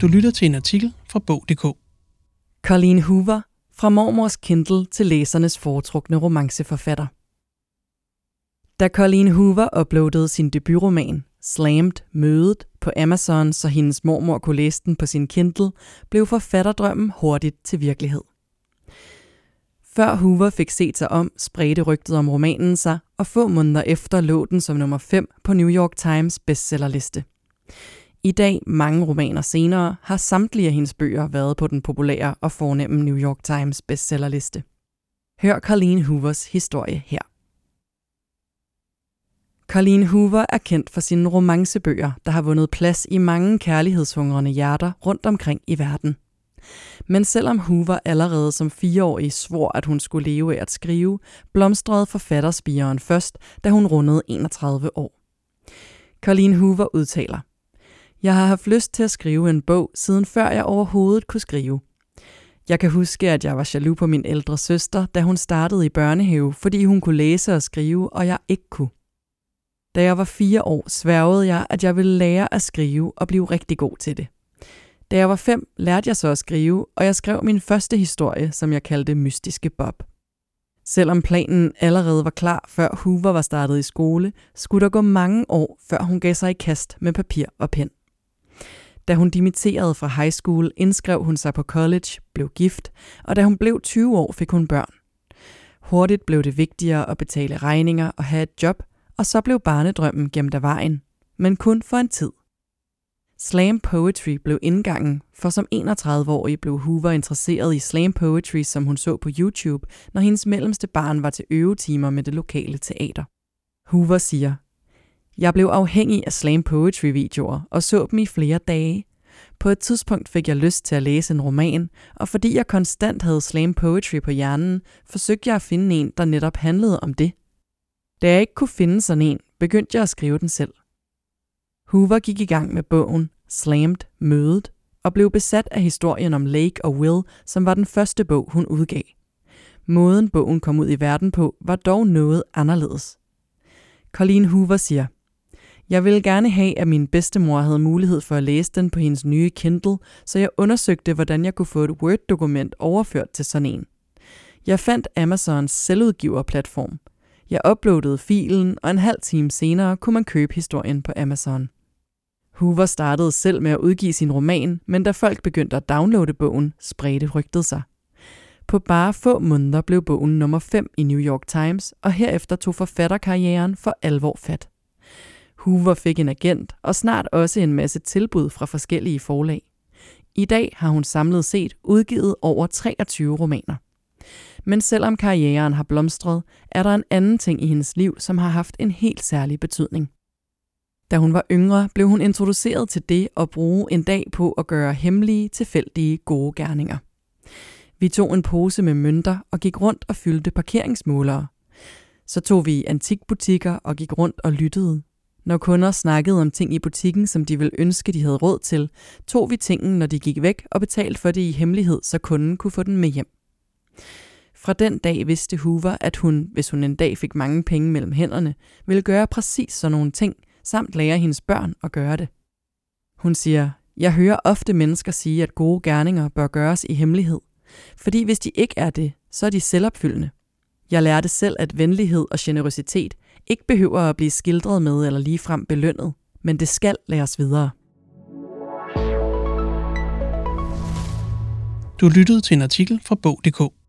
Du lytter til en artikel fra bog.dk. Colleen Hoover, fra mormors Kindle til læsernes foretrukne romanceforfatter. Da Colleen Hoover uploadede sin debutroman, Slammed, Mødet, på Amazon, så hendes mormor kunne læse den på sin Kindle, blev forfatterdrømmen hurtigt til virkelighed. Før Hoover fik set sig om, spredte rygtet om romanen sig, og få måneder efter lå den som nummer 5 på New York Times bestsellerliste. I dag, mange romaner senere, har samtlige af hendes bøger været på den populære og fornemme New York Times bestsellerliste. Hør Colleen Hoovers historie her. Colleen Hoover er kendt for sine romancebøger, der har vundet plads i mange kærlighedshungrende hjerter rundt omkring i verden. Men selvom Hoover allerede som 4-årig svor, at hun skulle leve af at skrive, blomstrede forfatterspiren først, da hun rundede 31 år. Colleen Hoover udtaler: "Jeg har haft lyst til at skrive en bog, siden før jeg overhovedet kunne skrive. Jeg kan huske, at jeg var jaloux på min ældre søster, da hun startede i børnehave, fordi hun kunne læse og skrive, og jeg ikke kunne. Da jeg var 4 år, sværgede jeg, at jeg ville lære at skrive og blive rigtig god til det. Da jeg var 5, lærte jeg så at skrive, og jeg skrev min første historie, som jeg kaldte Mystiske Bob." Selvom planen allerede var klar, før Hoover var startet i skole, skulle der gå mange år, før hun gav sig i kast med papir og pen. Da hun dimitterede fra high school, indskrev hun sig på college, blev gift, og da hun blev 20 år, fik hun børn. Hurtigt blev det vigtigere at betale regninger og have et job, og så blev barnedrømmen gemt af vejen, men kun for en tid. Slam Poetry blev indgangen, for som 31-årig blev Hoover interesseret i Slam Poetry, som hun så på YouTube, når hendes mellemste barn var til øvetimer med det lokale teater. Hoover siger: "Jeg blev afhængig af Slam Poetry-videoer og så dem i flere dage. På et tidspunkt fik jeg lyst til at læse en roman, og fordi jeg konstant havde Slam Poetry på hjernen, forsøgte jeg at finde en, der netop handlede om det. Da jeg ikke kunne finde sådan en, begyndte jeg at skrive den selv." Hoover gik i gang med bogen Slammed, Mødet, og blev besat af historien om Lake og Will, som var den første bog, hun udgav. Måden bogen kom ud i verden på, var dog noget anderledes. Colleen Hoover siger: "Jeg ville gerne have, at min bedstemor havde mulighed for at læse den på hendes nye Kindle, så jeg undersøgte, hvordan jeg kunne få et Word-dokument overført til sådan en. Jeg fandt Amazons selvudgiverplatform. Jeg uploadede filen, og en halv time senere kunne man købe historien på Amazon." Hoover startede selv med at udgive sin roman, men da folk begyndte at downloade bogen, spredte rygtet sig. På bare få måneder blev bogen nummer 5 i New York Times, og herefter tog forfatterkarrieren for alvor fat. Hoover fik en agent, og snart også en masse tilbud fra forskellige forlag. I dag har hun samlet set udgivet over 23 romaner. Men selvom karrieren har blomstret, er der en anden ting i hendes liv, som har haft en helt særlig betydning. Da hun var yngre, blev hun introduceret til det at bruge en dag på at gøre hemmelige, tilfældige gode gerninger. "Vi tog en pose med mønter og gik rundt og fyldte parkeringsmålere. Så tog vi i antikbutikker og gik rundt og lyttede. Når kunder snakkede om ting i butikken, som de ville ønske, de havde råd til, tog vi tingen, når de gik væk, og betalte for det i hemmelighed, så kunden kunne få den med hjem." Fra den dag vidste Hoover, at hun, hvis hun en dag fik mange penge mellem hænderne, ville gøre præcis sådan nogle ting, samt lære hendes børn at gøre det. Hun siger: "Jeg hører ofte mennesker sige, at gode gerninger bør gøres i hemmelighed, fordi hvis de ikke er det, så er de selvopfyldende. Jeg lærte selv, at venlighed og generøsitet ikke behøver at blive skildret med eller ligefrem belønnet, men det skal læres videre." Du lyttede til en artikel fra bog.dk.